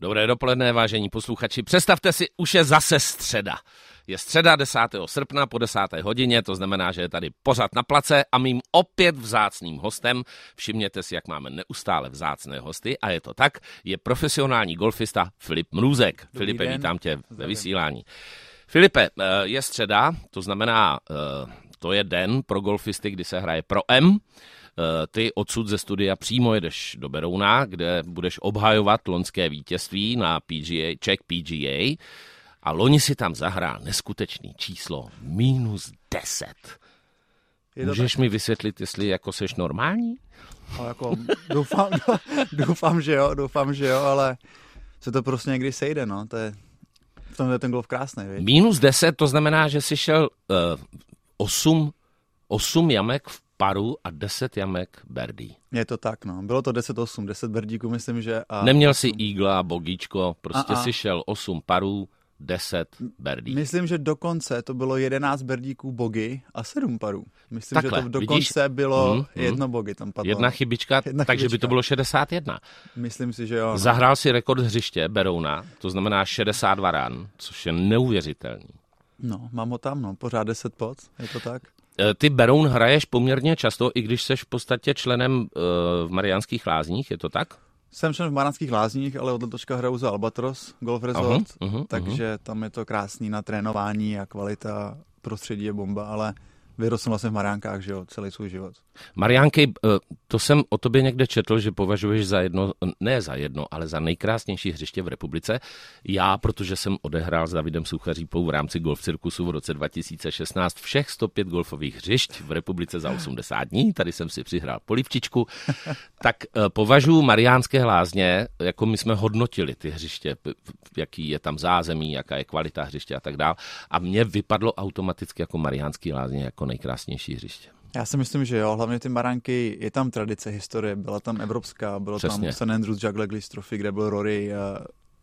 Dobré dopoledne, vážení posluchači. Představte si, už je zase středa. Je středa 10. srpna po 10. hodině, to znamená, že je tady pořad na place a mým opět vzácným hostem, všimněte si, jak máme neustále vzácné hosty a je to tak, je profesionální golfista Filip Mrůzek. Dobrý Filipe, den. Vítám tě ve vysílání. Filipe, je středa, to znamená, to je den pro golfisty, kdy se hraje pro M. Ty odsud ze studia přímo jedeš do Berouna, kde budeš obhajovat loňské vítězství na PGA, Czech PGA. A loni si tam zahrál neskutečný číslo -10. Můžeš mi vysvětlit, jestli jako seš normální? No, jako, doufám, že jo, ale se to prostě někdy sejde, no. To je, v tom je ten golf krásný, víš? -10, to znamená, že jsi šel 8 jamek v paru a 10 jamek birdie. Je to tak, no. Bylo to 10-8, 10 birdíků, myslím, že... A neměl 8. si eagle a bogíčko, prostě si šel 8 parů, 10 birdí. Myslím, že dokonce to bylo 11 birdíků bogy a 7 parů. Myslím, takhle, že to dokonce bylo jedno bogy. Tam padlo. Jedna chybička, takže by to bylo 61. Myslím si, že jo. No. Zahrál si rekord hřiště Berouna, to znamená 62 run, což je neuvěřitelný. No, mám ho tam, no, pořád 10 pod, je to tak. Ty Beroun hraješ poměrně často, i když seš v podstatě členem v Mariánských Lázních, je to tak? Jsem člen v Mariánských Lázních, ale od letoška hraju za Albatros Golf Resort, takže tam je to krásný na trénování a kvalita, prostředí je bomba, ale vyrostl jsem vlastně v Mariánkách, že jo, celý svůj život. Mariánky, to jsem o tobě někde četl, že považuješ za ale za nejkrásnější hřiště v republice. Já, protože jsem odehrál s Davidem Suchařípou v rámci golf cirkusu v roce 2016 všech 105 golfových hřišť v republice za 80 dní, tady jsem si přihrál polivčičku, tak považuji Mariánské Lázně, jako my jsme hodnotili ty hřiště, jaký je tam zázemí, jaká je kvalita hřiště a tak dál. A mně vypadlo automaticky jako Mariánské Lázně, jako nejkrásnější hřiště. Já si myslím, že jo, hlavně ty Mariánky, je tam tradice, historie, byla tam evropská, bylo přesně. Tam St. Andrews, Jugglers Trophy, kde byl Rory,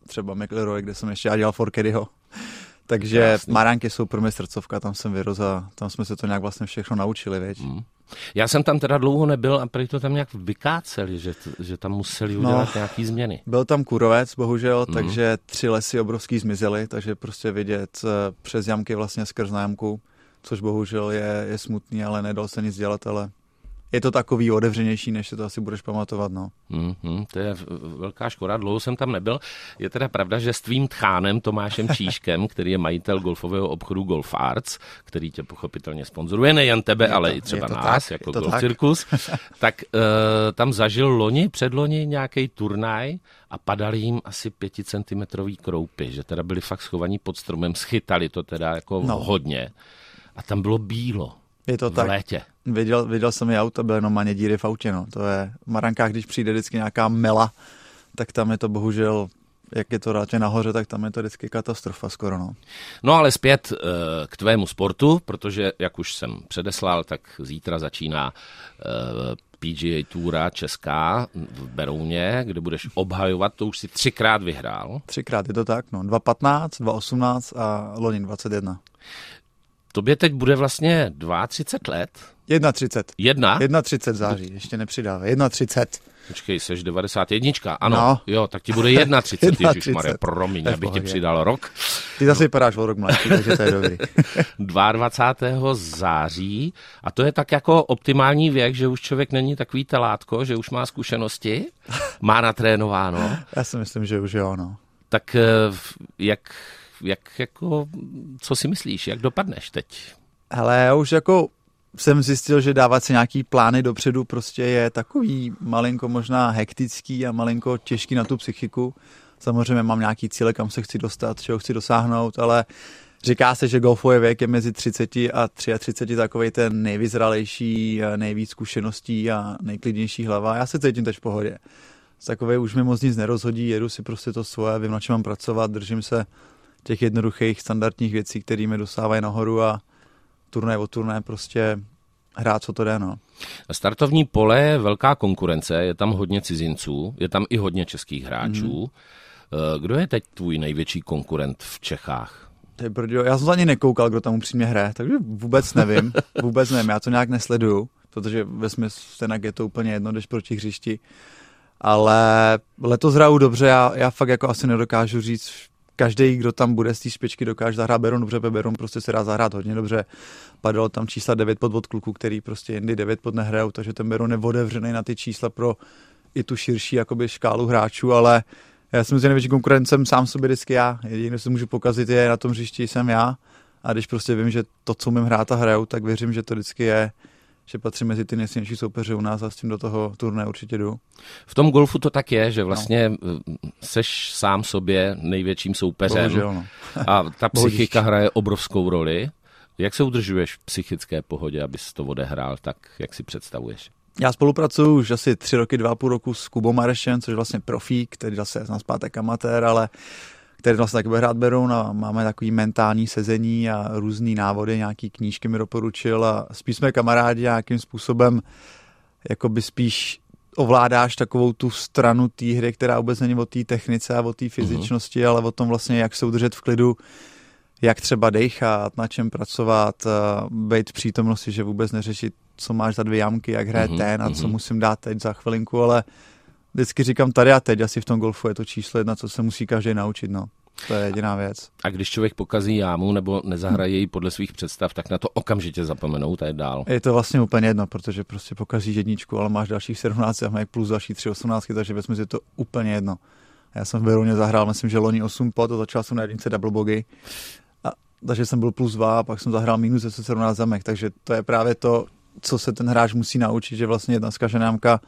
třeba McIlroy, kde jsem ještě dělal for Caddyho. Takže krásný. Mariánky jsou pro mě srdcovka, tam jsem vyrostl, tam jsme se to nějak vlastně všechno naučili, viď? Mm. Já jsem tam teda dlouho nebyl a prý to tam nějak vykáceli, že tam museli udělat nějaký změny. Byl tam kůrovec, bohužel, takže 3 lesy obrovský zmizely, takže prostě vidět přes jamky vlastně skrz nájamku. Což bohužel je smutný, ale nedal se nic dělat, ale je to takový otevřenější, než se to asi budeš pamatovat, no. To je velká škoda, dlouho jsem tam nebyl. Je teda pravda, že s tvým tchánem Tomášem Čížkem, který je majitel golfového obchodu Golf Arts, který tě pochopitelně sponzoruje, nejen tebe, ale i třeba nás, tak, jako Golf Cirkus, tak tam zažil předloni nějaký turnaj a padaly jim asi 5cm kroupy, že teda byli fakt schovaní pod stromem, schytali to teda jako hodně. A tam bylo bílo. Je to v tak. létě. Viděl jsem i auta, byly jenom maně díry v autě. No. To je v Mariánkách, když přijde vždycky nějaká mela, tak tam je to bohužel, jak je to relativně nahoře, tak tam je to vždycky katastrofa skoro. No ale zpět k tvému sportu, protože jak už jsem předeslal, tak zítra začíná PGA Toura česká v Berouně, kde budeš obhajovat, to už si 3krát vyhrál. 3krát, je to tak, no. 2015, 2018 a loni 2021. Tobě teď bude vlastně 32 let. 31 září, ještě nepřidává. 31. Počkej, seš 91, ano. No. Jo, tak ti bude 31, ježišmarja, promiň, abych ti přidal rok. Ty zase vypadáš o rok mladší, takže to je dobrý. 22. září a to je tak jako optimální věk, že už člověk není takový telátko, že už má zkušenosti, má natrénováno. Já si myslím, že už jo, no. Tak co si myslíš, jak dopadneš teď? Ale já už jako jsem zjistil, že dávat si nějaký plány dopředu prostě je takový malinko možná hektický a malinko těžký na tu psychiku. Samozřejmě mám nějaký cíle, kam se chci dostat, čeho chci dosáhnout, ale říká se, že golfový věk je mezi 30 a 33 takovej ten nejvyzralejší, nejvíc zkušeností a nejklidnější hlava. Já se cítím teď v pohodě. Takovej už mi moc nic nerozhodí, jedu si prostě to svoje, vím, na čem mám pracovat, držím se těch jednoduchých standardních věcí, které mi dosávají nahoru a turnaj o turnaj prostě hrát, co to jde, no. Startovní pole je velká konkurence, je tam hodně cizinců, je tam i hodně českých hráčů. Kdo je teď tvůj největší konkurent v Čechách? Ty brďo, já jsem za ní nekoukal, kdo tam upřímně hraje, takže vůbec nevím, já to nějak nesleduju, protože ve smyslu je to úplně jedno, když proti hřišti. ale letos hraju dobře, já fakt jako asi nedokážu říct, každý, kdo tam bude z té špičky, dokáže zahrát Beroun dobře, protože Beroun prostě se dá zahrát hodně dobře. Padalo tam čísla 9 pod od kluků, který prostě jindy 9 pod nehrajou, takže ten Beroun je otevřený na ty čísla pro i tu širší jakoby škálu hráčů, ale já jsem si největší konkurencem sám sobě vždycky já. Jediný, kdo se můžu pokazit, je na tom hřišti jsem já. A když prostě vím, že to, co umím hrát a hraju, tak věřím, že to vždycky je, že patří mezi ty nejsilnější soupeře u nás a s tím do toho turné určitě jdu. V tom golfu to tak je, že vlastně seš sám sobě největším soupeřem. Bohužel, no. A ta psychika hraje obrovskou roli. Jak se udržuješ v psychické pohodě, abys to odehrál tak, jak si představuješ? Já spolupracuju už asi 3 roky, 2,5 roku s Kubomarešem, což je vlastně profík, který zase je z nás pátek amatér, ale který vlastně taky bude hrát Beroun a máme takový mentální sezení a různý návody, nějaký knížky mi doporučil a spíš jsme kamarádi nějakým způsobem, jakoby spíš ovládáš takovou tu stranu té hry, která vůbec není o té technice a o té fyzičnosti, ale o tom vlastně, jak se udržet v klidu, jak třeba dechat, na čem pracovat, být přítomnosti, že vůbec neřešit, co máš za 2 jamky, jak hraje ten a co musím dát teď za chvilinku, ale vždycky říkám tady a teď, asi v tom golfu je to číslo 1, co se musí každý naučit, no. To je jediná věc. A když člověk pokazí jámu nebo nezahraje ji podle svých představ, tak na to okamžitě zapomenou, to je dál. Je to vlastně úplně jedno, protože prostě pokazí jedničku, ale máš dalších 17 a mají plus další 3 18, takže ve smyslu je to úplně jedno. Já jsem v Berouně zahrál, myslím, že loni 8 pot a začal jsem na jednice double bogey. Takže jsem byl +2 a pak jsem zahrál minus 17 zamek, takže to je právě to, co se ten hráč musí naučit, že vlastně jedna zkažená jamka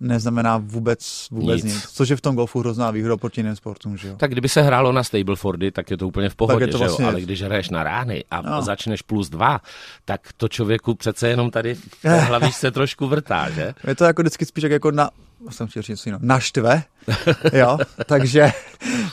neznamená vůbec nic. Což je v tom golfu hrozná výhoda proti jiným sportům, že jo. Tak kdyby se hrálo na Stable Fordy, tak je to úplně v pohodě, že vlastně jo, ale když hraješ na rány a začneš +2, tak to člověku přece jenom tady v hlavě se trošku vrtá, že? Je to jako vždycky spíš jako naštve, jo,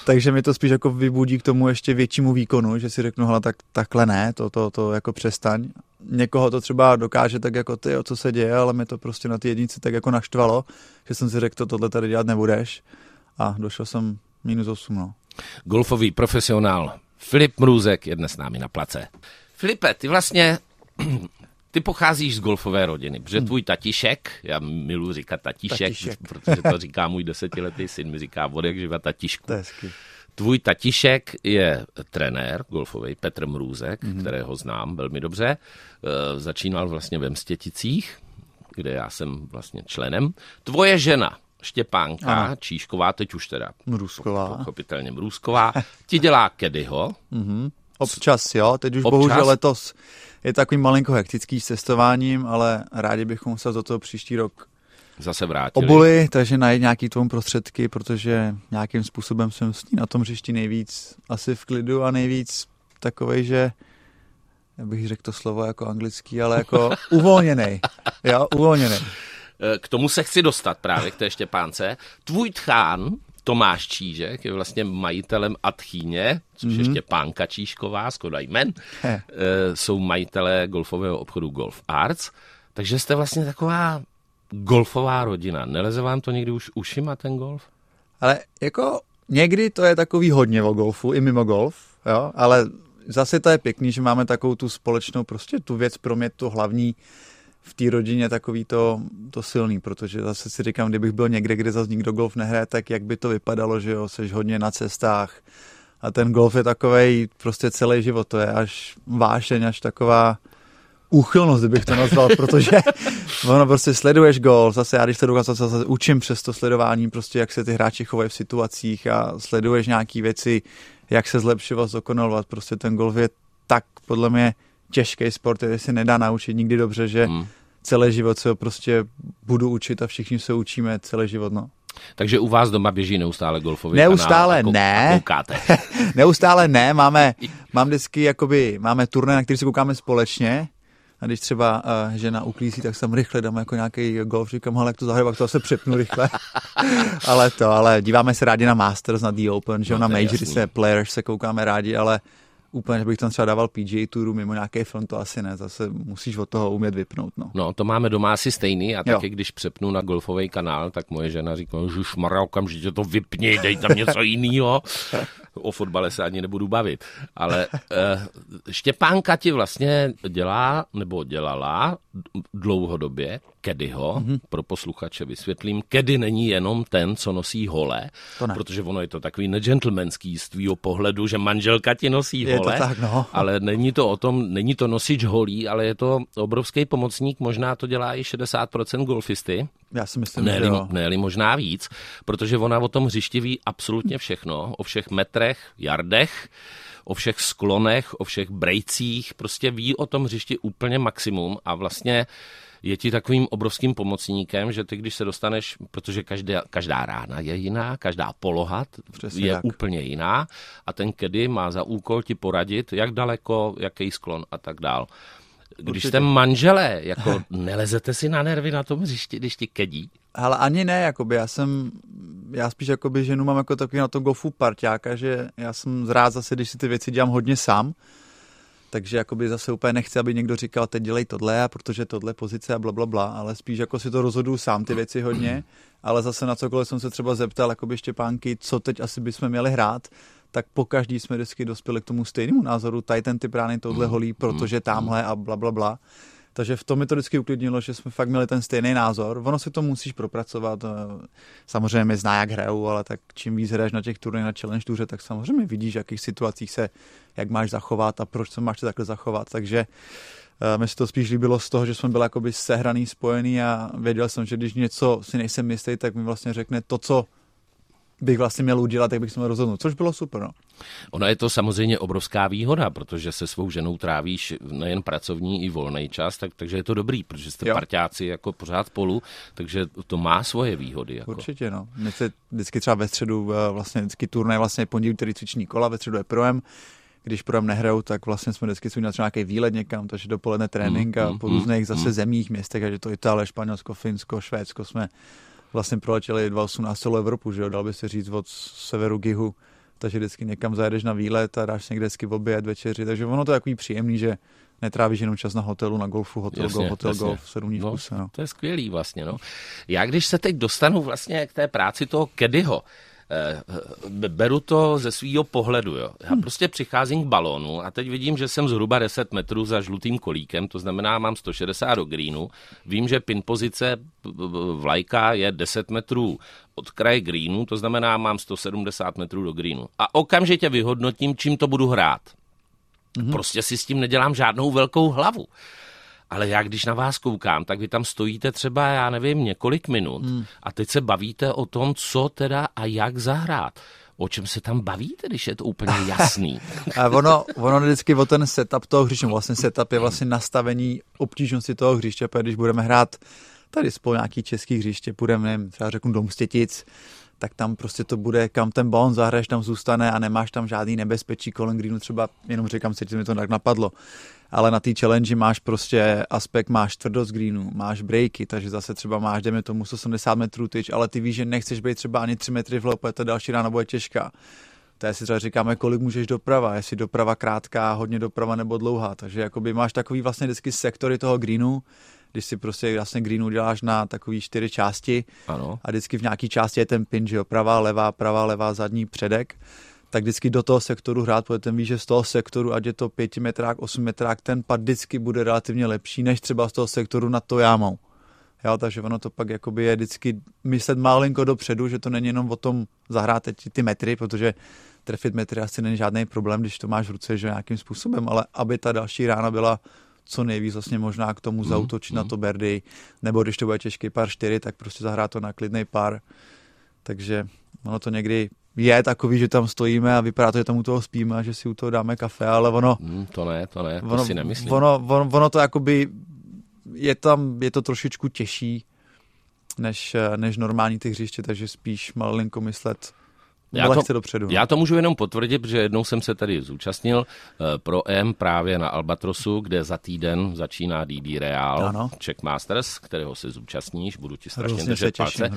takže mi to spíš jako vybudí k tomu ještě většímu výkonu, že si řeknu, hele, tak takhle ne, to jako přestaň. Někoho to třeba dokáže tak jako ty, co se děje, ale mi to prostě na ty jednici tak jako naštvalo, že jsem si řekl, tohle tady dělat nebudeš a došel jsem -8, no. Golfový profesionál Filip Mrůzek je dnes s námi na place. Filipe, ty vlastně... Ty pocházíš z golfové rodiny, protože tvůj tatíšek, já miluji říkat tatíšek. Protože to říká můj 10letý syn, mi říká vodek živa tatíšku. Tvůj tatíšek je trenér golfový Petr Mrůzek, kterého znám velmi dobře. Začínal vlastně ve Mstěticích, kde já jsem vlastně členem. Tvoje žena Štěpánka Číšková, teď už teda Mrůzková, pochopitelně Mrůzková, ti dělá kedyho. Občas, jo, teď už bohužel letos je takový malinko hektický s cestováním, ale rádi bychom se do toho příští rok zase vrátili. Obuli, takže najít nějaký tvům prostředky, protože nějakým způsobem jsem s ní na tom hřišti nejvíc asi v klidu a nejvíc takovej, že já bych řekl to slovo jako anglický, ale jako uvolněnej, jo, uvolněnej. K tomu se chci dostat právě, k té Štěpánce. Tvůj tchán Tomáš Čížek je vlastně majitelem Atchýně, což je Štěpánka Číšková, skoda jmen, jsou majitelé golfového obchodu Golf Arts, takže jste vlastně taková golfová rodina. Neleze vám to někdy už ušima ten golf? Ale jako někdy to je takový hodně o golfu, i mimo golf, jo? Ale zase to je pěkný, že máme takovou tu společnou, prostě tu věc pro mě to hlavní, v té rodině takový to silný, protože zase si říkám, kdybych byl někde, kde zase nikdo golf nehraje, tak jak by to vypadalo, že jo, seš hodně na cestách a ten golf je takovej prostě celý život, to je až vášeň, až taková úchylnost, bych to nazval, protože ono prostě sleduješ golf, zase já když se důkaz, zase učím přes to sledování, prostě jak se ty hráči chovají v situacích a sleduješ nějaký věci, jak se zlepšovat, zdokonalovat, prostě ten golf je tak podle mě těžký sport, který se nedá naučit nikdy dobře, že celý život se ho prostě budu učit a všichni se učíme celý život, no. Takže u vás doma běží neustále golfový kanál? Neustále ne. Neustále ne, mám vždycky, jakoby, máme turné, na který se koukáme společně a když třeba žena uklízí, tak jsem rychle dám jako nějaký golf, říkám, hele, jak to zahrává, to se přepnu rychle. ale díváme se rádi na Masters, na The Open, že no, na Majory se Players se koukáme rádi, ale úplně, že bych tam třeba dával PGA Touru mimo nějaký film, to asi ne, zase musíš od toho umět vypnout. No to máme doma asi stejný a taky když přepnu na golfový kanál, tak moje žena říká, že šmará, okamžitě to vypni, dej tam něco jiného. o fotbale se ani nebudu bavit, ale Štěpánka ti vlastně dělala dlouhodobě Kedyho, pro posluchače vysvětlím, Kedy není jenom ten, co nosí hole, protože ono je to takový negentlemanský z tvýho pohledu, že manželka ti nosí je hole, to tak, no. Ale není to o tom, není to nosič holí, ale je to obrovský pomocník, možná to dělá i 60% golfisty. Já si myslím, že jo. Ne-li možná víc, protože ona o tom hřišti ví absolutně všechno, o všech metrech, jardech, o všech sklonech, o všech brejcích, prostě ví o tom hřišti úplně maximum a vlastně je ti takovým obrovským pomocníkem, že ty, když se dostaneš, protože každá rána je jiná, každá poloha přesně je tak. Úplně jiná a ten Kedy má za úkol ti poradit, jak daleko, jaký sklon a tak dál. Když jste manželé, jako nelezete si na nervy na tom hřišti, když ti Kedí? Hele, ani ne, jakoby, já spíš jakoby ženu mám jako takový na tom golfu parťáka, že já jsem rád zase, když si ty věci dělám hodně sám, takže jakoby zase úplně nechci, aby někdo říkal, teď dělej tohle, protože tohle pozice a blablabla, ale spíš jako si to rozhoduju sám ty věci hodně, ale zase na cokoliv jsem se třeba zeptal, jakoby Štěpánky, co teď asi bychom měli hrát, tak po každý jsme vždycky dospěli k tomu stejnému názoru, tady ten typ rány tohle holí, protože tamhle a blablabla. Bla. Takže v tom mi to vždycky uklidnilo, že jsme fakt měli ten stejný názor. Ono si to musíš propracovat. Samozřejmě mi zná, jak hraju, ale tak čím víc hraješ na těch turnajích na Challenge Touře, tak samozřejmě vidíš, v jakých situacích se, jak máš zachovat a proč se máš to takhle zachovat. Takže mi se to spíš líbilo z toho, že jsme byli jakoby sehraný, spojený a věděl jsem, že když něco si nejsem jistý, tak mi vlastně řekne to, co bych vlastně měl udělat, tak bych se měl rozhodnout, což bylo super. No. Ona je to samozřejmě obrovská výhoda, protože se svou ženou trávíš nejen pracovní i volný čas, takže je to dobrý, protože jste parťáci jako pořád spolu, takže to má svoje výhody. Jako. Určitě, no. Vždycky třeba ve středu vlastně vždycky turnaj, vlastně pondělí tedy cviční kola, ve středu je projem. Když projem nehrajou, tak vlastně jsme vždycky na nějaký výlet někam, takže dopoledne trénink a po různých zase zemích, městech, takže to Itálie, Španělsko, Finsko, Švédsko jsme vlastně proletěli 2018 celou Evropu, že jo, dal by se říct od severu k jihu, takže vždycky někam zajedeš na výlet a dáš někde vždycky oběd, večeři, takže ono to je takový příjemný, že netrávíš jenom čas na hotelu, na golfu, hotel, jasně, golf, hotel, jasně. Golf, 7 dní v kuse, no. To je skvělý vlastně, no. Já když se teď dostanu vlastně k té práci toho Kedyho, beru to ze svýho pohledu, jo. Já prostě přicházím k balónu a teď vidím, že jsem zhruba 10 metrů za žlutým kolíkem, to znamená, mám 160 do greenu, vím, že pin pozice vlajka je 10 metrů od kraje greenu, to znamená, mám 170 metrů do greenu. A okamžitě vyhodnotím, čím to budu hrát. Prostě si s tím nedělám žádnou velkou hlavu. Ale já když na vás koukám, tak vy tam stojíte třeba, já nevím, několik minut a teď se bavíte o tom, co teda a jak zahrát. O čem se tam bavíte, když je to úplně jasný? ono vždycky o ten setup toho hřiště, vlastně setup je vlastně nastavení obtížnosti toho hřiště, protože když budeme hrát tady spolu nějaký český hřiště, půjdeme, nevím, třeba řeknu do Mstětic, tak tam prostě to bude, kam ten balon zahraješ, tam zůstane a nemáš tam žádný nebezpečí kolem greenu, třeba jenom říkám se, že mi to tak napadlo. Ale na té challenge máš prostě aspekt, máš tvrdost greenu, máš breaky, takže zase třeba máš, jdeme tomu 170 metrů tyč, ale ty víš, že nechceš být třeba ani 3 metry vlevo, protože ta další rána bude těžká. Takže si třeba říkáme, kolik můžeš doprava, jestli doprava krátká, hodně doprava nebo dlouhá, takže jakoby máš takový vlastně vždycky sektory toho greenu, když si prostě vlastně greenu děláš na takový 4 části, ano. A vždycky v nějaký části je ten pin, že jo, pravá, levá, zadní, předek, tak vždycky do toho sektoru hrát, protože ten ví, že z toho sektoru, ať je to 5metrák, 8metrák, ten pad vždycky bude relativně lepší, než třeba z toho sektoru nad to jámou. Jo, takže ono to pak jakoby je vždycky myslet malinko dopředu, že to není jenom o tom zahrát ty metry, protože trefit metry asi není žádný problém, když to máš v ruce, že nějakým způsobem, ale aby ta další rána byla co nejvíc vlastně možná k tomu zaútočit na to birdie, nebo když to bude těžký par 4, tak prostě zahrát to na klidnej par. Takže ono to někdy je takový, že tam stojíme a vypadá to, že tam u toho spíme a že si u toho dáme kafe, ale ono... To ne, to si nemyslím. Ono to jakoby je to trošičku těžší než normální ty hřiště, takže spíš malinko myslet. Já to můžu jenom potvrdit, protože jednou jsem se tady zúčastnil pro EM právě na Albatrosu, kde za týden začíná DB Real, ano. Czech Masters, kterého se zúčastníš, budu ti strašně držet palce.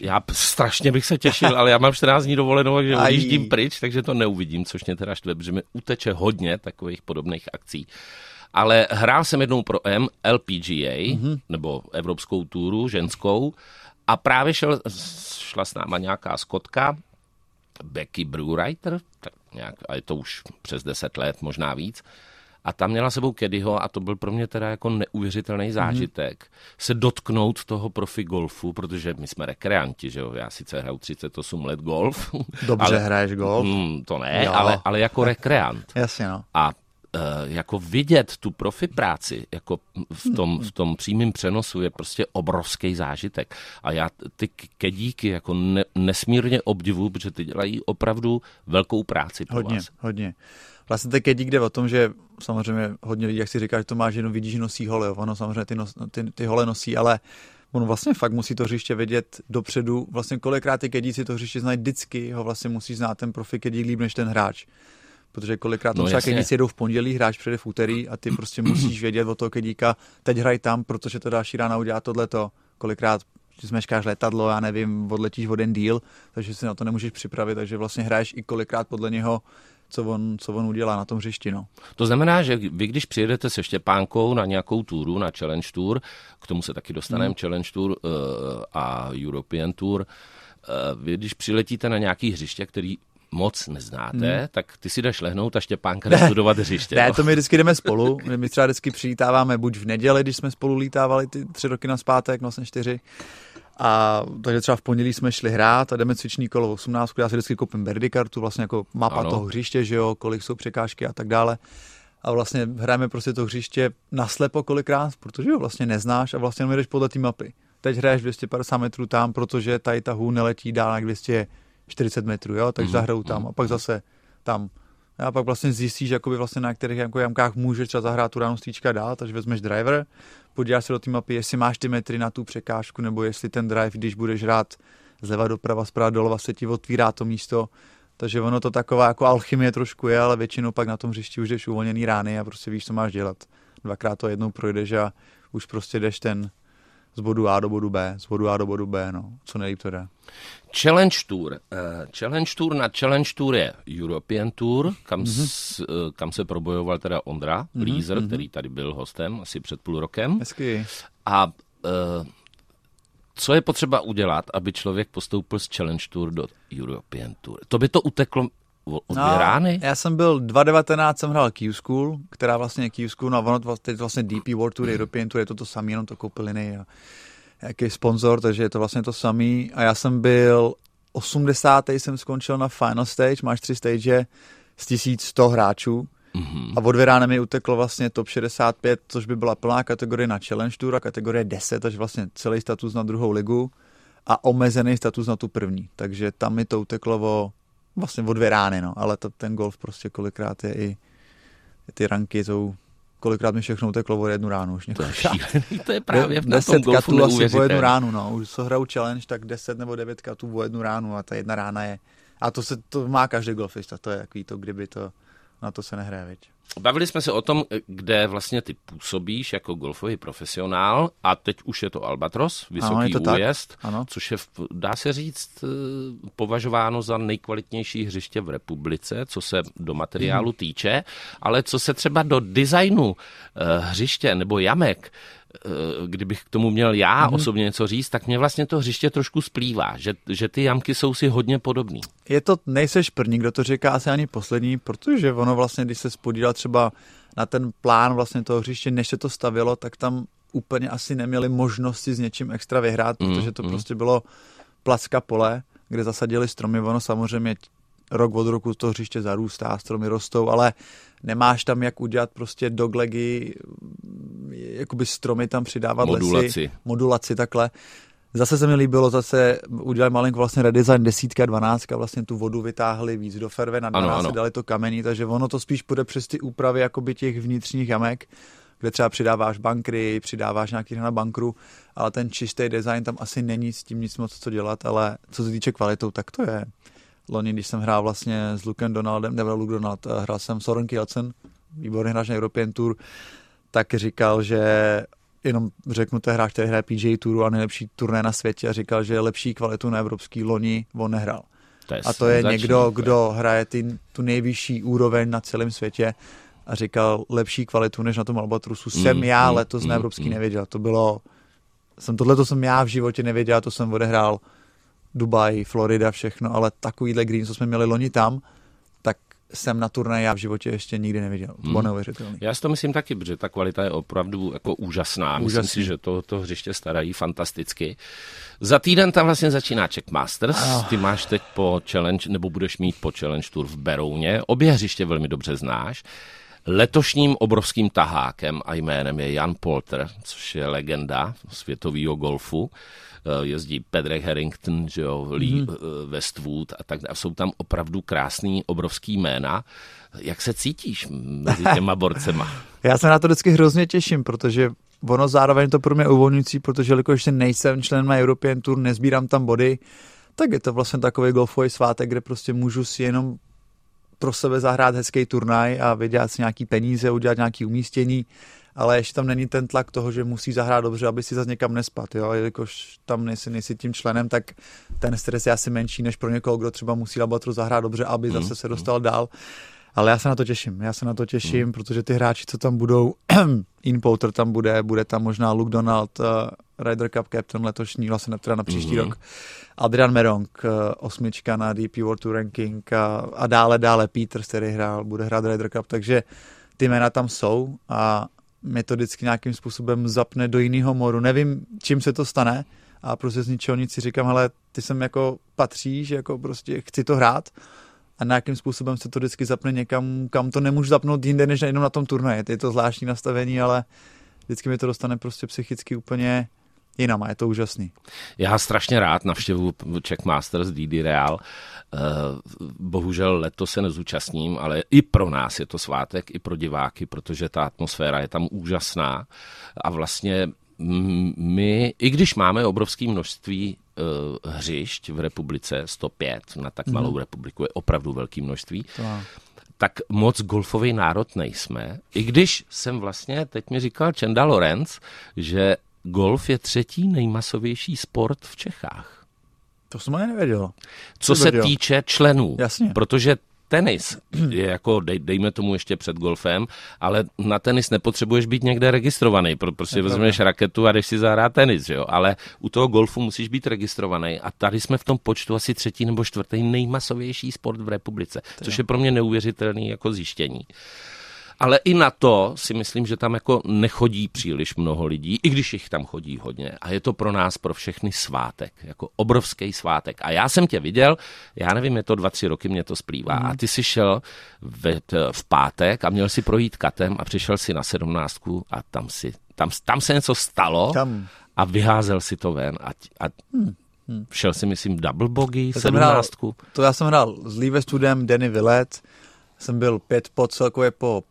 Já strašně bych se těšil, ale já mám 14 dní dovolenou, takže ujíždím pryč, takže to neuvidím, což mě teda štve, protože mi uteče hodně takových podobných akcí. Ale hrál jsem jednou pro EM LPGA, nebo Evropskou túru ženskou, a právě šla s náma nějaká Skotka, Becky Bruguriter, a je to už přes 10 let, možná víc. A tam měla sebou Caddyho a to byl pro mě teda jako neuvěřitelný zážitek. Se dotknout toho profi golfu, protože my jsme rekreanti, že jo? Já sice hraju 38 let golf. Dobře hraješ golf? To ne, ale jako rekreant. Jasně, no. A jako vidět tu profi práci jako v tom přímém přenosu je prostě obrovský zážitek. A já ty kedíky jako nesmírně obdivuju, protože ty dělají opravdu velkou práci pro vás. Hodně. Vlastně teď je díky o tom, že samozřejmě hodně lidí, jak si říká, že to máš, jenom vidíš, že nosí hole. Jo. Ono samozřejmě ty hole nosí, ale on vlastně fakt musí to hřiště vědět dopředu. Vlastně kolikrát ty kedíci to hřiště znají vždycky, ho vlastně musí znát ten profi kedík líp než ten hráč. Protože kolikrát třeba kedíci jedou v pondělí, hráč přijede v úterý a ty prostě musíš vědět od toho kedíka, teď hraj tam, protože to další rána udělá tohleto. Kolikrát zmeškáš letadlo, já nevím, odletíš o den díl, takže si na to nemůžeš připravit, takže vlastně hraješ i kolikrát podle něho, co on udělá na tom hřišti. No. To znamená, že vy, když přijedete se Štěpánkou na nějakou túru, na Challenge Tour, k tomu se taky dostaneme, Challenge Tour a European Tour, vy, když přiletíte na nějaký hřiště, který moc neznáte, tak ty si dáš lehnout a Štěpánka nastudovat hřiště. Ne, to my vždycky jdeme spolu. My třeba vždycky přilítáváme buď v neděli, když jsme spolu lítávali ty 3 roky nazpátek, vlastně 4. A takže třeba v pondělí jsme šli hrát a jdeme cviční kolo 18, já si vždycky koupím birdie kartu, vlastně jako mapa toho hřiště, že jo, kolik jsou překážky a tak dále. A vlastně hrajeme prostě to hřiště naslepo kolikrát, protože ho vlastně neznáš a vlastně jdeš podle té mapy. Teď hraješ 250 metrů tam, protože tady ta hůl neletí dál na 240 metrů, jo, takže zahraju tam a pak zase tam. A pak vlastně zjistíš, jakoby vlastně na kterých jamkách můžeš třeba zahrát tu ránu stříčka dál, takže vezmeš driver, podíváš se do té mapy, jestli máš ty metry na tu překážku, nebo jestli ten drive, když budeš hrát zleva doprava, zprava doleva, se ti otvírá to místo. Takže ono to taková jako alchymie trošku je, ale většinou pak na tom hřišti už jdeš uvolněný rány a prostě víš, co máš dělat. 2krát to jednou projdeš a už prostě jdeš ten z bodu A do bodu B, z bodu A do bodu B, no, co nejlíp to jde. Challenge Tour na Challenge Tour je European Tour, kam se probojoval teda Ondra Lízer, který tady byl hostem asi před půl rokem. Hezky. A co je potřeba udělat, aby člověk postoupil z Challenge Tour do European Tour? To by to uteklo od rány? Já jsem byl 2019, jsem hrál Q-School, která vlastně je Q-School, no a ono teď vlastně DP World Tour, European Tour, je to samé, jenom to koupil jiný jaký sponzor, takže je to vlastně to samý. A já jsem byl 80. jsem skončil na final stage, máš 3 stage z 1100 hráčů a od rána mi uteklo vlastně top 65, což by byla plná kategorie na Challenge Tour a kategorie 10, takže vlastně celý status na druhou ligu a omezený status na tu první, takže tam mi to uteklo vlastně o 2 rány, no, ale ten golf prostě kolikrát je i ty ranky jsou, kolikrát mi všechno uteklo o 1 ránu už několikrát. To je právě v tom golfu neuvěřitelné. 10 katů asi o 1 ránu, no, už se hraju challenge, tak 10 nebo 9 katů o 1 ránu a ta 1 rána je, a to má každý golfista, to je takový to, kdyby to, na to se nehraje, viď. Bavili jsme se o tom, kde vlastně ty působíš jako golfový profesionál a teď už je to Albatros, Vysoký Újezd, což je, dá se říct, považováno za nejkvalitnější hřiště v republice, co se do materiálu týče, ale co se třeba do designu hřiště nebo jamek, kdybych k tomu měl já osobně něco říct, tak mě vlastně to hřiště trošku splývá, že ty jamky jsou si hodně podobný. Je to, nejseš první, kdo to říká, asi ani poslední, protože ono vlastně, když se spodíval třeba na ten plán vlastně toho hřiště, než se to stavilo, tak tam úplně asi neměli možnosti s něčím extra vyhrát, protože to prostě bylo placka pole, kde zasadili stromy, ono samozřejmě rok od roku to hřiště zarůstá, stromy rostou, ale nemáš tam jak udělat prostě doglegy, jakoby stromy tam přidávat, modulaci takhle. Zase se mi líbilo, zase udělali malinko vlastně redesign 10, 12, vlastně tu vodu vytáhli víc do fairway, na 12 dali to kamení, takže ono to spíš půjde přes ty úpravy jakoby těch vnitřních jamek, kde třeba přidáváš bankry, přidáváš nějaký na bankru, ale ten čistý design tam asi není s tím nic moc co dělat, ale co se týče kvalitou, tak to je. Loni, když jsem hrál vlastně s Lukem Donaldem, nebo Luke Donald, hrál jsem Søren Kjeldsen, výborný hráč na European Tour, tak říkal, že jenom řeknu, to je hráč, který hraje PGA Touru a nejlepší turné na světě a říkal, že lepší kvalitu na evropský loni on nehrál. A to je někdo, kdo hraje tu nejvyšší úroveň na celém světě a říkal, lepší kvalitu než na tom Albatrosu jsem já letos na evropský nevěděl. Tohle jsem já v životě nevěděl, to jsem odehrál Dubaj, Florida, všechno, ale takovýhle green, co jsme měli loni tam, tak jsem na turnaji já v životě ještě nikdy neviděl. To bylo neuvěřitelný. Já si to myslím taky, protože ta kvalita je opravdu jako úžasná. Úžasný. Myslím si, že to hřiště starají fantasticky. Za týden tam vlastně začíná Czech Masters. Oh. Ty máš teď po Challenge, nebo budeš mít po Challenge Tour v Berouně. Obě hřiště velmi dobře znáš. Letošním obrovským tahákem a jménem je Ian Poulter, což je legenda světového golfu. Jezdí Pádraig Harrington, že jo, Lee Westwood a tak dále. Jsou tam opravdu krásný, obrovský jména. Jak se cítíš mezi těma borcema? Já se na to vždycky hrozně těším, protože ono zároveň to pro mě uvolňující, protože jelikož nejsem člen na European Tour, nezbírám tam body, tak je to vlastně takový golfový svátek, kde prostě můžu si jenom pro sebe zahrát hezký turnaj a vydělat si nějaký peníze, udělat nějaké umístění, ale ještě tam není ten tlak toho, že musí zahrát dobře, aby si zase někam nespat, jo, jelikož tam nejsi tím členem, tak ten stres je asi menší než pro někoho, kdo třeba musí Albatros zahrát dobře, aby zase se dostal dál, ale já se na to těším, protože ty hráči, co tam budou, Ian Poulter tam bude tam možná Luke Donald, Ryder Cup captain letošní, vlastně teda na příští rok, Adrian Meronk, osmička na DP World Tour ranking a dále Petr, který bude hrát Ryder Cup, takže ty jména tam jsou a mě to vždycky nějakým způsobem zapne do jiného modu. Nevím, čím se to stane a prostě z ničeho nic si říkám, hele, ty sem jako patříš, jako prostě chci to hrát a nějakým způsobem se to vždycky zapne někam, kam to nemůžu zapnout jinde, než jenom na tom turnaji. Je to zvláštní nastavení, ale vždycky mi to dostane prostě psychicky úplně jinam a je to úžasný. Já strašně rád navštěvu Czech Masters DB Real. Bohužel letos se nezúčastním, ale i pro nás je to svátek, i pro diváky, protože ta atmosféra je tam úžasná a vlastně my, i když máme obrovské množství hřišť v republice, 105 na tak malou republiku je opravdu velké množství, tak moc golfový národ nejsme. I když jsem vlastně, teď mi říkal Čenda Lorenz, že golf je třetí nejmasovější sport v Čechách. To jsem ani nevěděl. Co se týče členů. Jasně. Protože tenis je jako, dejme tomu ještě před golfem, ale na tenis nepotřebuješ být někde registrovaný, prostě vezmeš raketu a jdeš si zahrát tenis, jo? Ale u toho golfu musíš být registrovaný a tady jsme v tom počtu asi třetí nebo čtvrtý nejmasovější sport v republice, což je pro mě neuvěřitelný jako zjištění. Ale i na to si myslím, že tam jako nechodí příliš mnoho lidí, i když jich tam chodí hodně. A je to pro nás, pro všechny svátek, jako obrovský svátek. A já jsem tě viděl, já nevím, je to 2-3 roky, mě to splývá. A ty jsi šel v pátek a měl si projít katem a přišel si na 17 a tam se něco stalo a vyházel si to ven a šel si, myslím, double bogey, 17. To já jsem hrál s Lee Westwoodem, Danny Willett, jsem byl 5 pod celkově po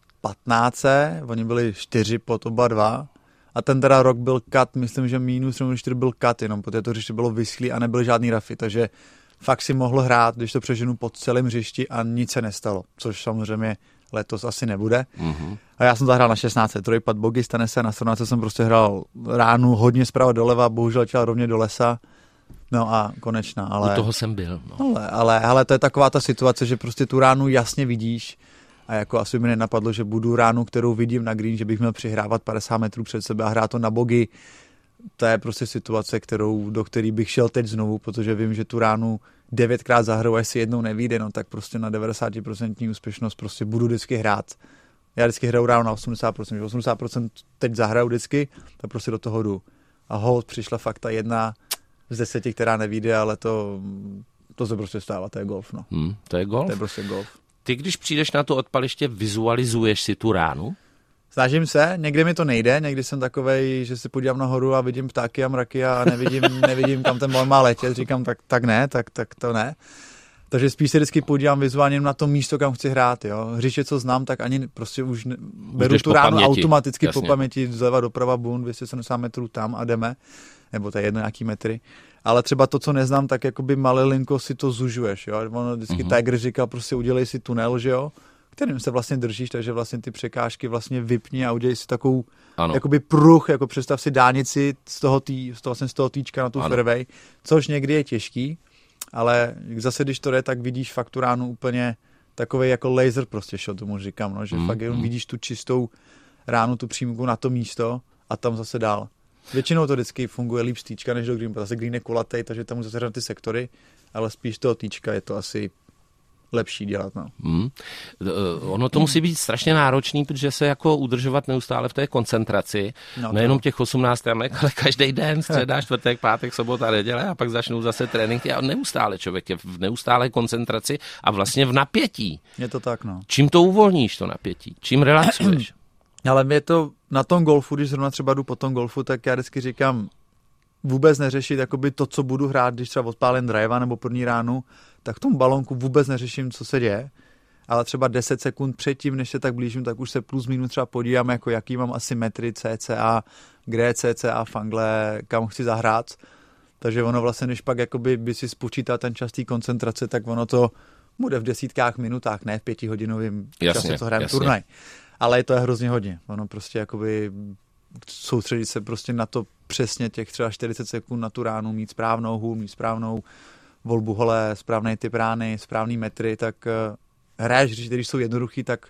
15, oni byli 4 pod oba dva a ten teda rok byl cut, myslím, že -4 byl cut jenom, protože to hřiště bylo vyschlý a nebyly žádný rafy, takže fakt si mohl hrát, když to přeženu, po celém hřišti a nic se nestalo, což samozřejmě letos asi nebude. A já jsem zahrál na 16, trojpad bogy, stane se, na 17 jsem prostě hrál ránu hodně zprava doleva, bohužel čel rovně do lesa. No a konečná, ale... U toho jsem byl. No. Ale to je taková ta situace, že prostě tu ránu jasně vidíš a jako asi mi nenapadlo, že budu ránu, kterou vidím na green, že bych měl přihrávat 50 metrů před sebe a hrát to na bogy. To je prostě situace, do které bych šel teď znovu, protože vím, že tu ránu 9krát zahraju a jestli jednou nevyjde, no tak prostě na 90% úspěšnost prostě budu vždycky hrát. Já vždycky hraju ránu na 80%, že 80% teď zahraju vždycky, tak prostě do toho jdu. A hold, přišla fakt ta jedna z 10, která nevíde, ale to se prostě stává, to je golf. No. To je golf? To je prostě golf. Ty, když přijdeš na to odpaliště, vizualizuješ si tu ránu? Snažím se, někdy mi to nejde, někdy jsem takovej, že se podívám nahoru a vidím ptáky a mraky a nevidím kam ten bal má letět, říkám, tak ne. Takže spíš se vždycky podívám vizuálně na to místo, kam chci hrát, jo. Hřiště, co znám, tak ani prostě už beru tu ránu automaticky. Jasně. Po paměti, zleva doprava, boom, 270 metrů tam a jdeme. Nebo to je jedno nějaký metry, ale třeba to, co neznám, tak jakoby malilinko si to zužuješ, jo, ono vždycky Tiger říkal, prostě udělej si tunel, že jo, kterým se vlastně držíš, takže vlastně ty překážky vlastně vypni a udělej si takovou, jakoby pruh, jako představ si dálnici z toho týčka na tu fairway, což někdy je těžký, ale zase, když to jde, tak vidíš fakt tu ránu úplně takovej jako laser prostě, že tomu říkám, no, že fakt jenom vidíš tu čistou ránu, tu přímku na to místo a tam zase dál. Většinou to vždycky funguje líp z týčka než do green, protože green je kulatý, takže tam musíte řešit ty sektory, ale spíš toho týčka je to asi lepší dělat. No. Ono to musí být strašně náročný, protože se jako udržovat neustále v té koncentraci, no, nejenom těch 18 ramek, ale každý den, středa, čtvrtek, pátek, sobota, neděle a pak začnou zase tréninky a neustále člověk je v neustálé koncentraci a vlastně v napětí. Je to tak, no. Čím to uvolníš, to napětí? Čím relaxuješ? Ale mě to na tom golfu, když zrovna třeba jdu po tom golfu, tak já vždycky říkám, vůbec neřešit jakoby to, co budu hrát, když třeba odpálím drive nebo první ránu, tak v tom balonku vůbec neřeším, co se děje, ale třeba 10 sekund předtím, než se tak blížím, tak už se plus minus třeba podívám, jako jaký mám asymetrii CCA, kde je CCA v angle, kam chci zahrát, takže ono vlastně, když pak jakoby by si spočítal ten čas té koncentrace, tak ono to bude v desítkách minutách, ne v 5hodinovém čase, co hrajeme turnaj. Ale to je hrozně hodně. Ono prostě jakoby soustředit se prostě na to přesně těch třeba 40 sekund na tu ránu, mít správnou hůl, mít správnou volbu hole, správný typ rány, správný metry, tak hraješ, když jsou jednoduchý, tak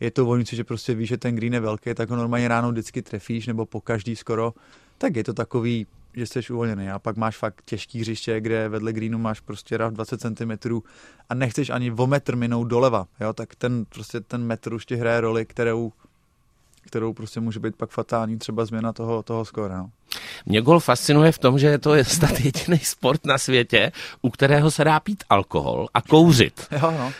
je to volnící, že prostě víš, že ten green je velký, tak ho normálně ráno vždycky trefíš, nebo po každý skoro, tak je to takový, že jsi uvolněný. A pak máš fakt těžký hřiště, kde vedle greenu máš prostě ráv 20 cm a nechceš ani o metr minout doleva, jo? Tak ten, prostě ten metr už ti hraje roli, kterou prostě může být pak fatální třeba změna toho skóre. No. Mě golf fascinuje v tom, že to je snad jediný sport na světě, u kterého se dá pít alkohol a kouřit. Jo, no.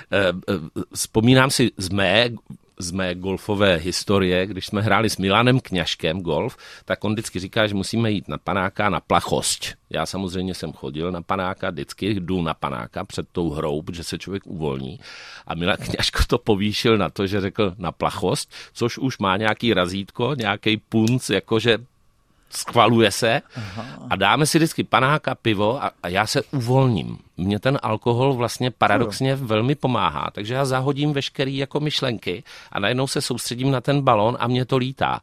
Vzpomínám si z mé golfové historie, když jsme hráli s Milanem Kňažkem golf, tak on vždycky říká, že musíme jít na panáka na plachost. Já samozřejmě jsem chodil na panáka, vždycky jdu na panáka před tou hrou, protože se člověk uvolní. A Milan Kňažko to povýšil na to, že řekl na plachost, což už má nějaký razítko, nějaký punc, jakože schvaluje se. Aha. A dáme si vždycky panáka, pivo a já se uvolním. Mně ten alkohol vlastně paradoxně velmi pomáhá, takže já zahodím veškerý jako myšlenky a najednou se soustředím na ten balón a mě to lítá.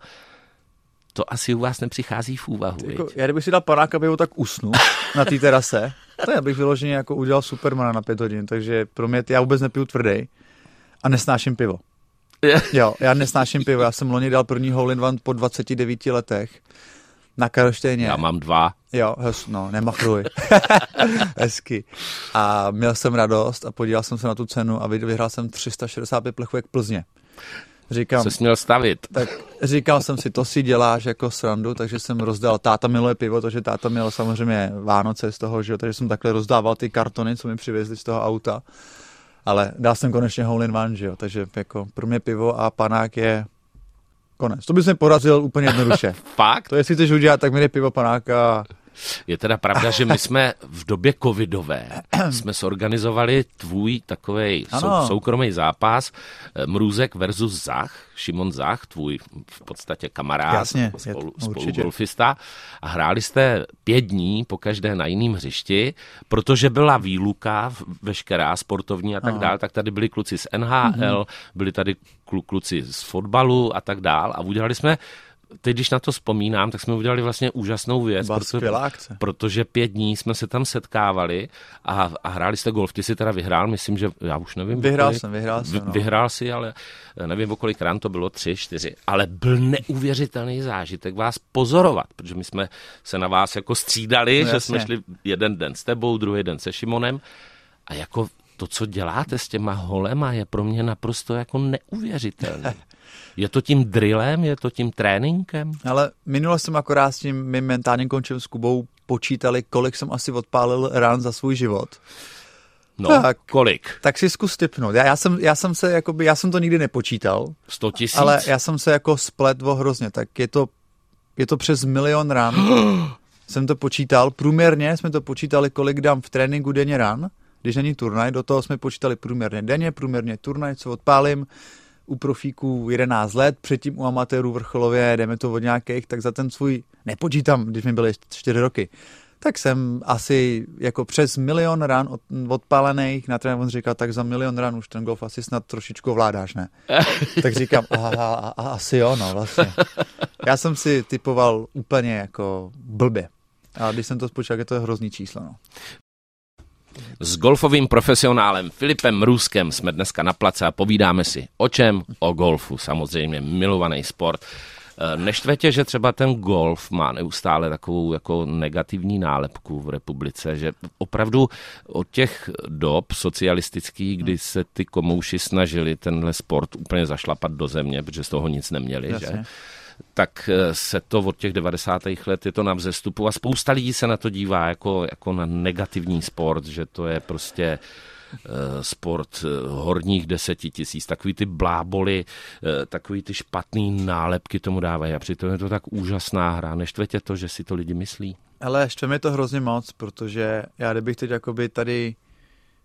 To asi u vás nepřichází v úvahu. Jako, já kdybych si dal panáka, pivo, tak usnu na té terase. To já bych vyloženě jako udělal Supermana na 5 hodin, takže pro mě já vůbec nepiju tvrdý a nesnáším pivo. Jo, já nesnáším pivo, já jsem loni dal první hole in one po 29 letech. Na Karlštejně. Já mám 2. Jo, no, nemachruj. Hezky. A měl jsem radost a podíval jsem se na tu cenu a vyhrál jsem 365 plechovek Plzně. Říkám, se směl stavit. Tak říkal jsem si, to si děláš jako srandu, takže jsem rozdal, táta miluje pivo, takže táta měl samozřejmě Vánoce z toho, že? Takže jsem takhle rozdával ty kartony, co mi přivezli z toho auta. Ale dal jsem konečně hole in one, že jo? Takže jako pro mě pivo a panák je... Konec. To bys mi porazil úplně jednoduše. Fakt? To jestli chceš udělat, tak mi jde pivo panáka. Je teda pravda, že my jsme v době covidové jsme zorganizovali tvůj takovej soukromý zápas Mrůzek versus Zach, Šimon Zach, tvůj v podstatě kamarád. Jasně, spolu golfista. A hráli jste 5 dní, po každé na jiném hřišti, protože byla výluka veškerá sportovní a tak dál, tak tady byli kluci z NHL, byli tady kluci z fotbalu a tak dál a udělali jsme. Teď, když na to vzpomínám, tak jsme udělali vlastně úžasnou věc, protože 5 dní jsme se tam setkávali a hráli jste golf. Ty jsi teda vyhrál, myslím, že já už nevím. Vyhrál jsem. No. Vyhrál jsi, ale nevím, o kolik rán to bylo, 3, 4. Ale byl neuvěřitelný zážitek vás pozorovat, protože my jsme se na vás jako střídali, no, že jsme šli jeden den s tebou, druhý den se Šimonem a jako to, co děláte s těma holema, je pro mě naprosto jako neuvěřitelné. Je to tím drillem, je to tím tréninkem? Ale minule jsem akorát s tím mým mentálním končem s Kubou počítali, kolik jsem asi odpálil rán za svůj život. No, tak, kolik? Tak si zkus tipnout. Já jsem to nikdy nepočítal. 100 000? Ale já jsem se jako spletl hrozně, tak je to přes 1 000 000 rán. Jsem to počítal, průměrně jsme to počítali, kolik dám v tréninku denně rán, když není turnaj, do toho jsme počítali průměrně denně, průměrně turnaj, co odpálím. U profíků 11 let, předtím u amatérů vrcholově, jdeme to od nějakých, tak za ten svůj, nepočítám, když mi byly 4 roky, tak jsem asi jako přes 1 000 000 ran odpálených, na trénink on říkal, tak za 1 000 000 ran už ten golf asi snad trošičku ovládáš, ne? Tak říkám, asi jo, no vlastně. Já jsem si typoval úplně jako blbě. A když jsem to spočítal, je to hrozný číslo, no. S golfovým profesionálem Filipem Mrůzkem jsme dneska na place a povídáme si o čem? O golfu, samozřejmě milovaný sport. Neštve tě, že třeba ten golf má neustále takovou jako negativní nálepku v republice, že opravdu od těch dob socialistických, kdy se ty komouši snažili tenhle sport úplně zašlapat do země, protože z toho nic neměli, jasně, že? Tak se to od těch 90. let je to na vzestupu a spousta lidí se na to dívá jako na negativní sport, že to je prostě sport horních 10 000. Takový ty bláboli, takový ty špatný nálepky tomu dávají a přitom je to tak úžasná hra. Neštve tě to, že si to lidi myslí? Ale štve mi to hrozně moc, protože já kdybych teď jakoby tady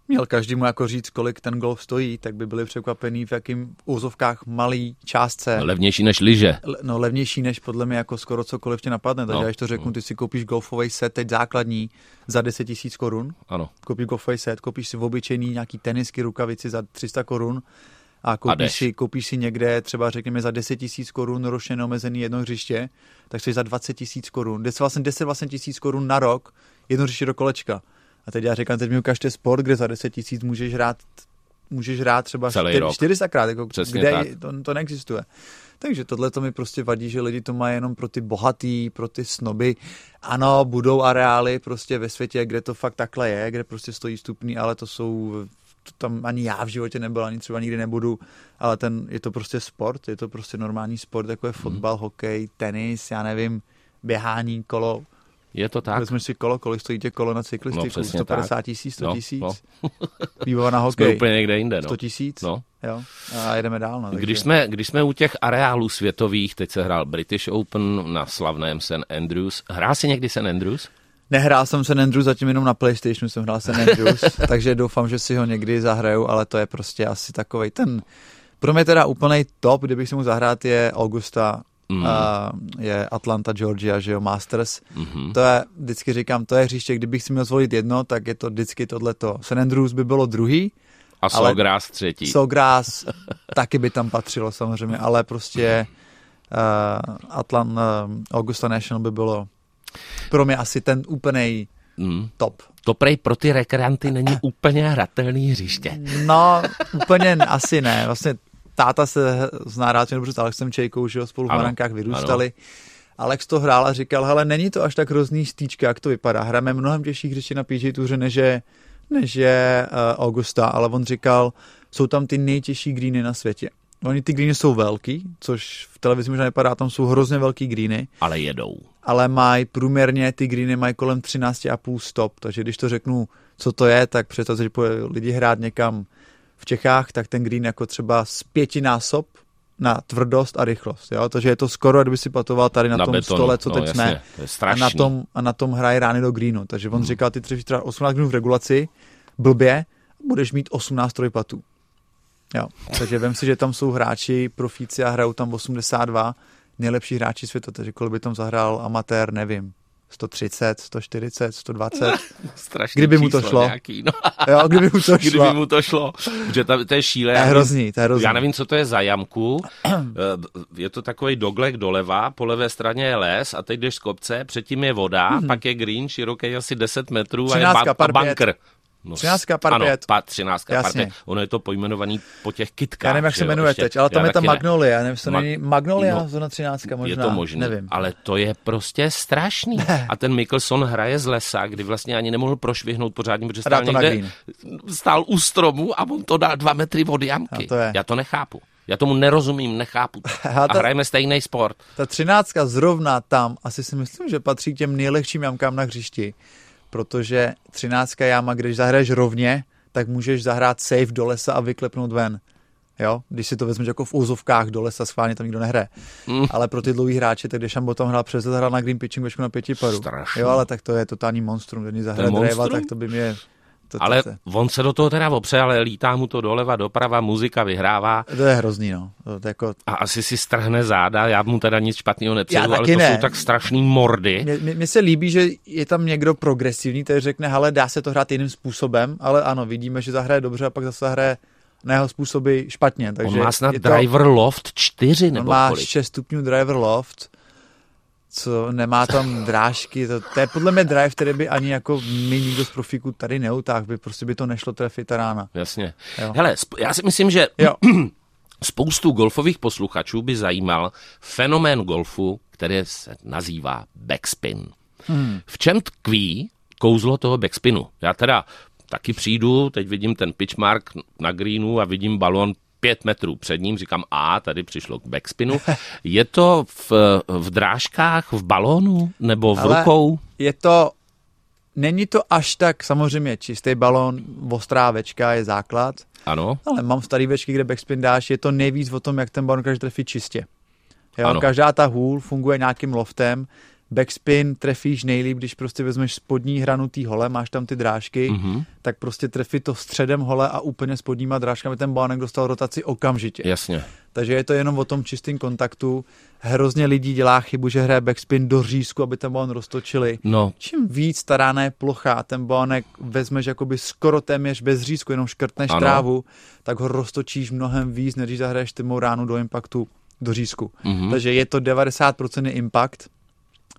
měl každému jako říct, kolik ten golf stojí, tak by byli překvapený, v jakým úzovkách malý částce. Levnější než lyže. Levnější než podle mě jako skoro cokoliv tě napadne. Takže já to řeknu, ty si koupíš golfový set teď základní za 10 000 korun. Ano. Koupíš golfový set, koupíš si v obyčejný nějaký tenisky, rukavici za 300 korun a koupíš si někde třeba řekněme za 10 000 korun ročně neomezený jedno hřiště, tak jsi za 20 000 korun. 10 000 korun na rok jedno hřiště do kolečka. A teď já říkám, teď mi ukážte sport, kde za 10 000 můžeš hrát třeba 400krát, jako kde to neexistuje. Takže tohle to mi prostě vadí, že lidi to mají jenom pro ty bohatý, pro ty snoby. Ano, budou areály prostě ve světě, kde to fakt takhle je, kde prostě stojí stupný, ale tam ani já v životě nebyl, ani třeba nikdy nebudu, ale je to prostě sport, je to prostě normální sport, jako je fotbal, hokej, tenis, já nevím, běhání, kolo. Je to tak. Vezmeš si kolo, kolik stojí tě kolo na cyklistiku? No, 150 000, 100 000? No. Výbava na hokej. Jsme úplně někde jinde, no. 100 000? No. Jo. A jedeme dál. No, když jsme u těch areálů světových, teď se hrál British Open na slavném St. Andrews. Hrál jsi někdy St. Andrews? Nehrál jsem St. Andrews, zatím jenom na PlayStationu jsem hrál St. Andrews, takže doufám, že si ho někdy zahraju, ale to je prostě asi takovej ten... Pro mě teda úplnej top, kdybych si mu zahrát, je Augusta. Je Atlanta, Georgia, že jo, Masters. To je, vždycky říkám, to je hřiště, kdybych si měl zvolit jedno, tak je to vždycky tohleto. St. Andrews by bylo druhý. A Sawgrass třetí. Sawgrass taky by tam patřilo samozřejmě, ale prostě Augusta National by bylo pro mě asi ten úplnej top. To prej pro ty rekreanty není úplně hratelný hřiště. No, úplně asi ne, vlastně táta se zná rád, dobře, s Alexem Čejkou, že ho spolu v Marankách vyrůstali. Ano. Alex to hrál a říkal, hele, není to až tak hrozný stýčka, jak to vypadá. Hráme mnohem těžší hřiště na PGA Touře, než je Augusta, ale on říkal, jsou tam ty nejtěžší greeny na světě. Oni ty greeny jsou velký, což v televizi možná nepadá, tam jsou hrozně velký greeny. Ale jedou. Ale mají průměrně, ty greeny mají kolem 13,5 stop, takže když to řeknu, co to je, tak představte, že lidi hrát někam v Čechách, tak ten green jako třeba z 5 násob na tvrdost a rychlost. Jo? Takže je to skoro, kdyby si patoval tady na tom betonu, stole, co teď jasně, jsme. A na tom hraje rány do greenu. Takže on říkal, ty tři 18 greenů v regulaci, blbě, budeš mít 18 trojpatů. Jo? Takže vem si, že tam jsou hráči profíci a hrajou tam 82 nejlepší hráči světa. Takže kolik by tam zahrál amatér, nevím. 130, 140, 120. Strašný kdyby mu to šlo. Nějaký, no. Jo, kdyby mu to šlo. Protože to je šílené. To je hrozný. Já nevím, co to je za jamku. Je to takový doglek doleva, po levé straně je les a teď jdeš z kopce, předtím je voda, pak je green, široký asi 10 metrů 13, a je bunker. 13 par 5. Ano, 13 par 5. Ono je to pojmenovaný po těch kytkách. Já nevím, jak se jmenuje ještě, teď, ale tam je ta Magnolia. Nevím, jestli to není Magnolia, no, zóna 13 možná. Je to možné, nevím. Ale to je prostě strašný. A ten Mickelson hraje z lesa, kdy vlastně ani nemohl prošvihnout pořádně, protože stál u stromu a on to dal 2 metry od jamky. Já to nechápu. Já tomu nerozumím, nechápu. A hrajeme stejný sport. Ta 13 zrovna tam, asi si myslím, že patří k těm nejlehčím jamkám na hřišti. Protože 13. jáma, když zahraješ rovně, tak můžeš zahrát safe do lesa a vyklepnout ven. Jo? Když si to vezmeš jako v úzovkách do lesa, schválně tam nikdo nehraje. Ale pro ty dlouhý hráče, tak když Šambo tam hrál přes, zahrál na green pitching věčku na 5 parů. Jo, ale tak to je totální monstrum, když zahraje dreva, tak to by mě... Ale on se do toho teda opře, ale lítá mu to doleva, doprava, muzika vyhrává. To je hrozný, no. To jako... A asi si strhne záda, já mu teda nic špatného nepřeju, ale to ne. Jsou tak strašný mordy. Mně se líbí, že je tam někdo progresivní, který řekne, hele, dá se to hrát jiným způsobem, ale ano, vidíme, že zahraje dobře a pak zase zahraje na jeho způsoby špatně. Takže on má snad driver loft 4 nebo kolik? On má 6 stupňů driver loft, co nemá tam drážky, to je podle mě drive, který by ani jako my nikdo z profíků tady neutáhl, by prostě by to nešlo trefit ta rána. Jasně. Jo. Hele, já si myslím, že Spoustu golfových posluchačů by zajímal fenomén golfu, který se nazývá backspin. V čem tkví kouzlo toho backspinu? Já teda taky přijdu, teď vidím ten pitchmark na greenu a vidím balón 5 metrů před ním, říkám, a tady přišlo k backspinu. Je to v drážkách, v balónu nebo v rukou? Není to až tak, samozřejmě, čistý balón, ostrá večka je základ. Ano. Ale mám starý večky, kde backspin dáš, je to nejvíc o tom, jak ten balón každý trefí čistě. Jo, každá ta hůl funguje nějakým loftem. Backspin trefíš nejlíp, když prostě vezmeš spodní hranu té hole, máš tam ty drážky, tak prostě trefí to středem hole a úplně spodníma drážkami ten balonek dostal rotaci okamžitě. Jasně. Takže je to jenom o tom čistým kontaktu. Hrozně lidí dělá chybu, že hraje backspin do řízku, aby ten balon roztočili. No. Čím víc ta rána je plochá, ten balonek vezmeš jakoby skoro téměř bez řízku, jenom škrtneš trávu, tak ho roztočíš mnohem víc, než zahraješ tmou ránu do impaktu do řízku. Takže je to 90% impact,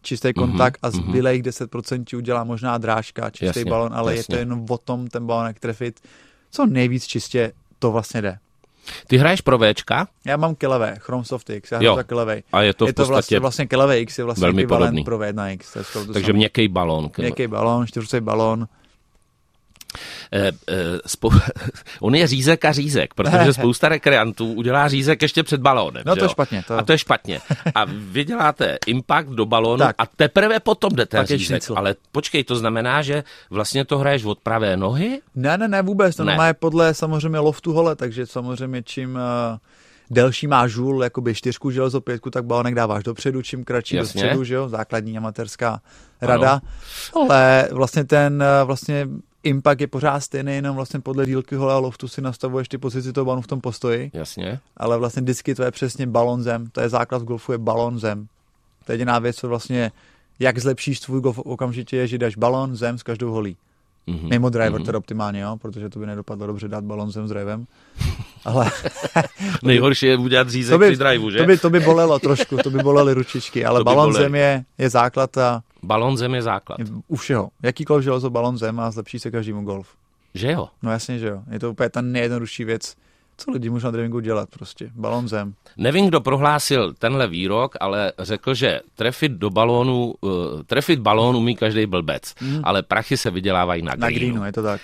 čistý kontakt a zbylejch 10% ti udělá možná drážka, čistý balon, ale je to jenom o tom ten balonek trefit, co nejvíc čistě to vlastně jde. Ty hraješ pro Včka? Já mám Callaway, Chrome Soft X, já hraju za Callaway. A je to v podstatě vlastně Callaway X je vlastně ekvivalent pro V1X. Takže měkký balon. Měkký balon, 4 balon. On je řízek a řízek, protože spousta rekreantů udělá řízek ještě před balónem. No to je špatně. To... A to je špatně. A vy děláte impact do balónu a teprve potom jdete řízek. Ale počkej, to znamená, že vlastně to hraješ od pravé nohy? Ne, vůbec. To má je podle samozřejmě loftu hole, takže samozřejmě čím delší máš žůl, jakoby 4, železo 5, tak balonek dáváš dopředu, čím kratší dopředu, že jo? Základní amatérská rada. Ano. Ale vlastně ten impact je pořád stejný, jenom vlastně podle dílky hole a loftu si nastavuješ ty pozici toho balonu v tom postoji. Jasně. Ale vlastně vždycky to je přesně balon zem. To je základ v golfu, je balon zem. To je jediná věc, co vlastně, jak zlepšíš svůj golf okamžitě, je, že dáš balon zem s každou holí. Mimo driver teda optimálně, jo? Protože to by nedopadlo dobře dát balon zem s drivem. Ale nejhorší je udělat řízek při driveu, že? To by bolelo trošku, to by bolely ručičky, ale balon zem je základ a balon zem je základ. U všeho. Jakýkoliv železo balon zem a zlepší se každému golf. Že jo? No jasně, že jo. Je to úplně ta nejjednodušší věc, co lidi můžou na drivingu dělat prostě. Balon zem. Nevím, kdo prohlásil tenhle výrok, ale řekl, že trefit balón umí každý blbec, ale prachy se vydělávají na greenu. Na greenu, je to tak.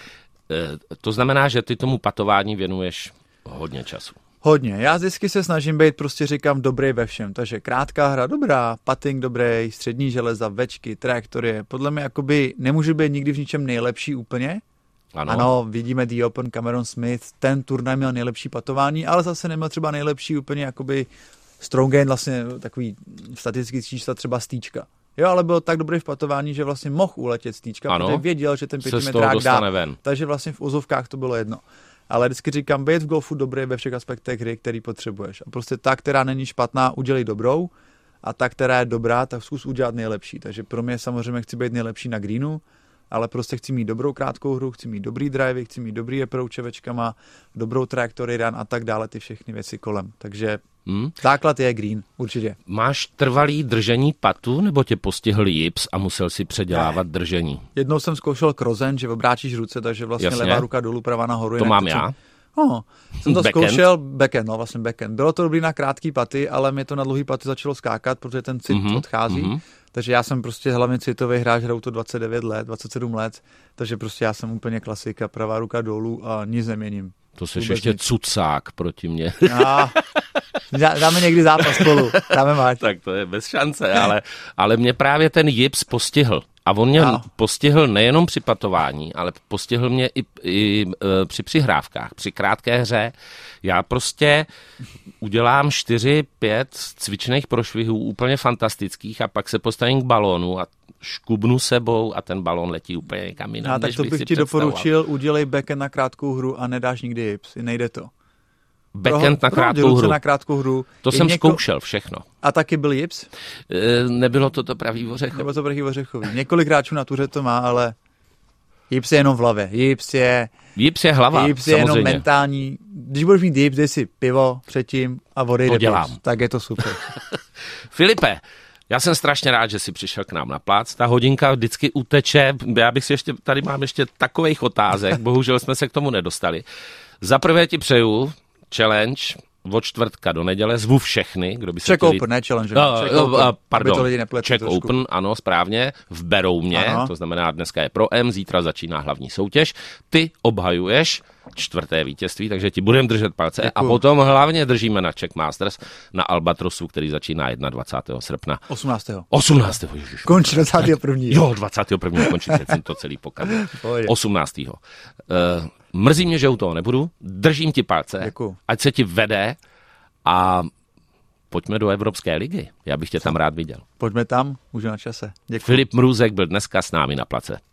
To znamená, že ty tomu patování věnuješ hodně času. Hodně. Já vždycky se snažím být, prostě říkám, dobrý ve všem. Takže krátká hra dobrá, putting dobrý, střední železa, večky, trajektorie. Podle mě jakoby nemůže být nikdy v ničem nejlepší úplně. Ano, vidíme The Open, Cameron Smith, ten turnaj měl nejlepší patování, ale zase neměl třeba nejlepší úplně jakoby strong gain, vlastně takový statistický čísla třeba stýčka. Jo, ale byl tak dobrý v patování, že vlastně mohl uletět stýčka, protože věděl, že ten pětimetrák dá. Takže vlastně v ozovkách to bylo jedno. Ale vždycky říkám, být v golfu dobrý ve všech aspektech hry, který potřebuješ. A prostě ta, která není špatná, udělej dobrou a ta, která je dobrá, tak zkus udělat nejlepší. Takže pro mě samozřejmě chci být nejlepší na greenu, ale prostě chci mít dobrou krátkou hru, chci mít dobrý drivey, chci mít dobrý approache večkama, dobrou trajektory run a tak dále, ty všechny věci kolem. Takže základ je green, určitě. Máš trvalý držení patu, nebo tě postihl jips a musel si předělávat držení? Jednou jsem zkoušel krozen, že obráčíš ruce, takže vlastně levá ruka dolů, pravá nahoru. To mám já. No, jsem to zkoušel backend. Bylo to dobrý na krátký paty, ale mě to na dlouhý paty začalo skákat, protože ten cit odchází. Takže já jsem prostě hlavně citový hráč, hraju to 27 let, takže prostě já jsem úplně klasika, pravá ruka dolů a nic neměním. To jsi ještě cucák proti mně. No, dáme někdy zápas spolu, dáme máč. Tak to je bez šance, ale mě právě ten jips postihl. A on mě postihl nejenom při patování, ale postihl mě i při přihrávkách, při krátké hře. Já prostě udělám 4-5 cvičných prošvihů úplně fantastických a pak se postavím k balónu a škubnu sebou a ten balón letí úplně někam jinam. Tak to bych ti doporučil, udělej backend na krátkou hru a nedáš nikdy hips, nejde to. Backend na krátkou hru. To jsem zkoušel všechno. A taky byl jips? Nebylo to pravý ořechový. Nebylo to pravý ořechový. Několik hráčů na tuře to má, ale jips je jenom v hlavě. Jips je hlava, jips je samozřejmě. Jenom mentální. Když budeš mít jips, dej si pivo předtím a vody dělám. Tak je to super. Filipe, já jsem strašně rád, že jsi přišel k nám na plác. Ta hodinka vždycky uteče. Tady mám ještě takových otázek. Bohužel jsme se k tomu nedostali. Za prvé ti přeju challenge od čtvrtka do neděle, zvu všechny, kdo by se chtěli... Czech Open, ne Challenge. Pardon, Czech Open, ano, správně, v Berouně, ano. To znamená dneska je pro M, zítra začíná hlavní soutěž, ty obhajuješ čtvrté vítězství, takže ti budeme držet palce. Děkuju. A potom hlavně držíme na Czech Masters na Albatrosu, který začíná 21. srpna. 18. Ježiš. Končí 21. Jo, 21. končí, jsem to celý pokazil. 18. Mrzí mě, že u toho nebudu, držím ti palce, děkuju. Ať se ti vede a pojďme do Evropské ligy. Já bych tě tam rád viděl. Pojďme tam, už na čase. Děkuju. Filip Mrůzek byl dneska s námi na place.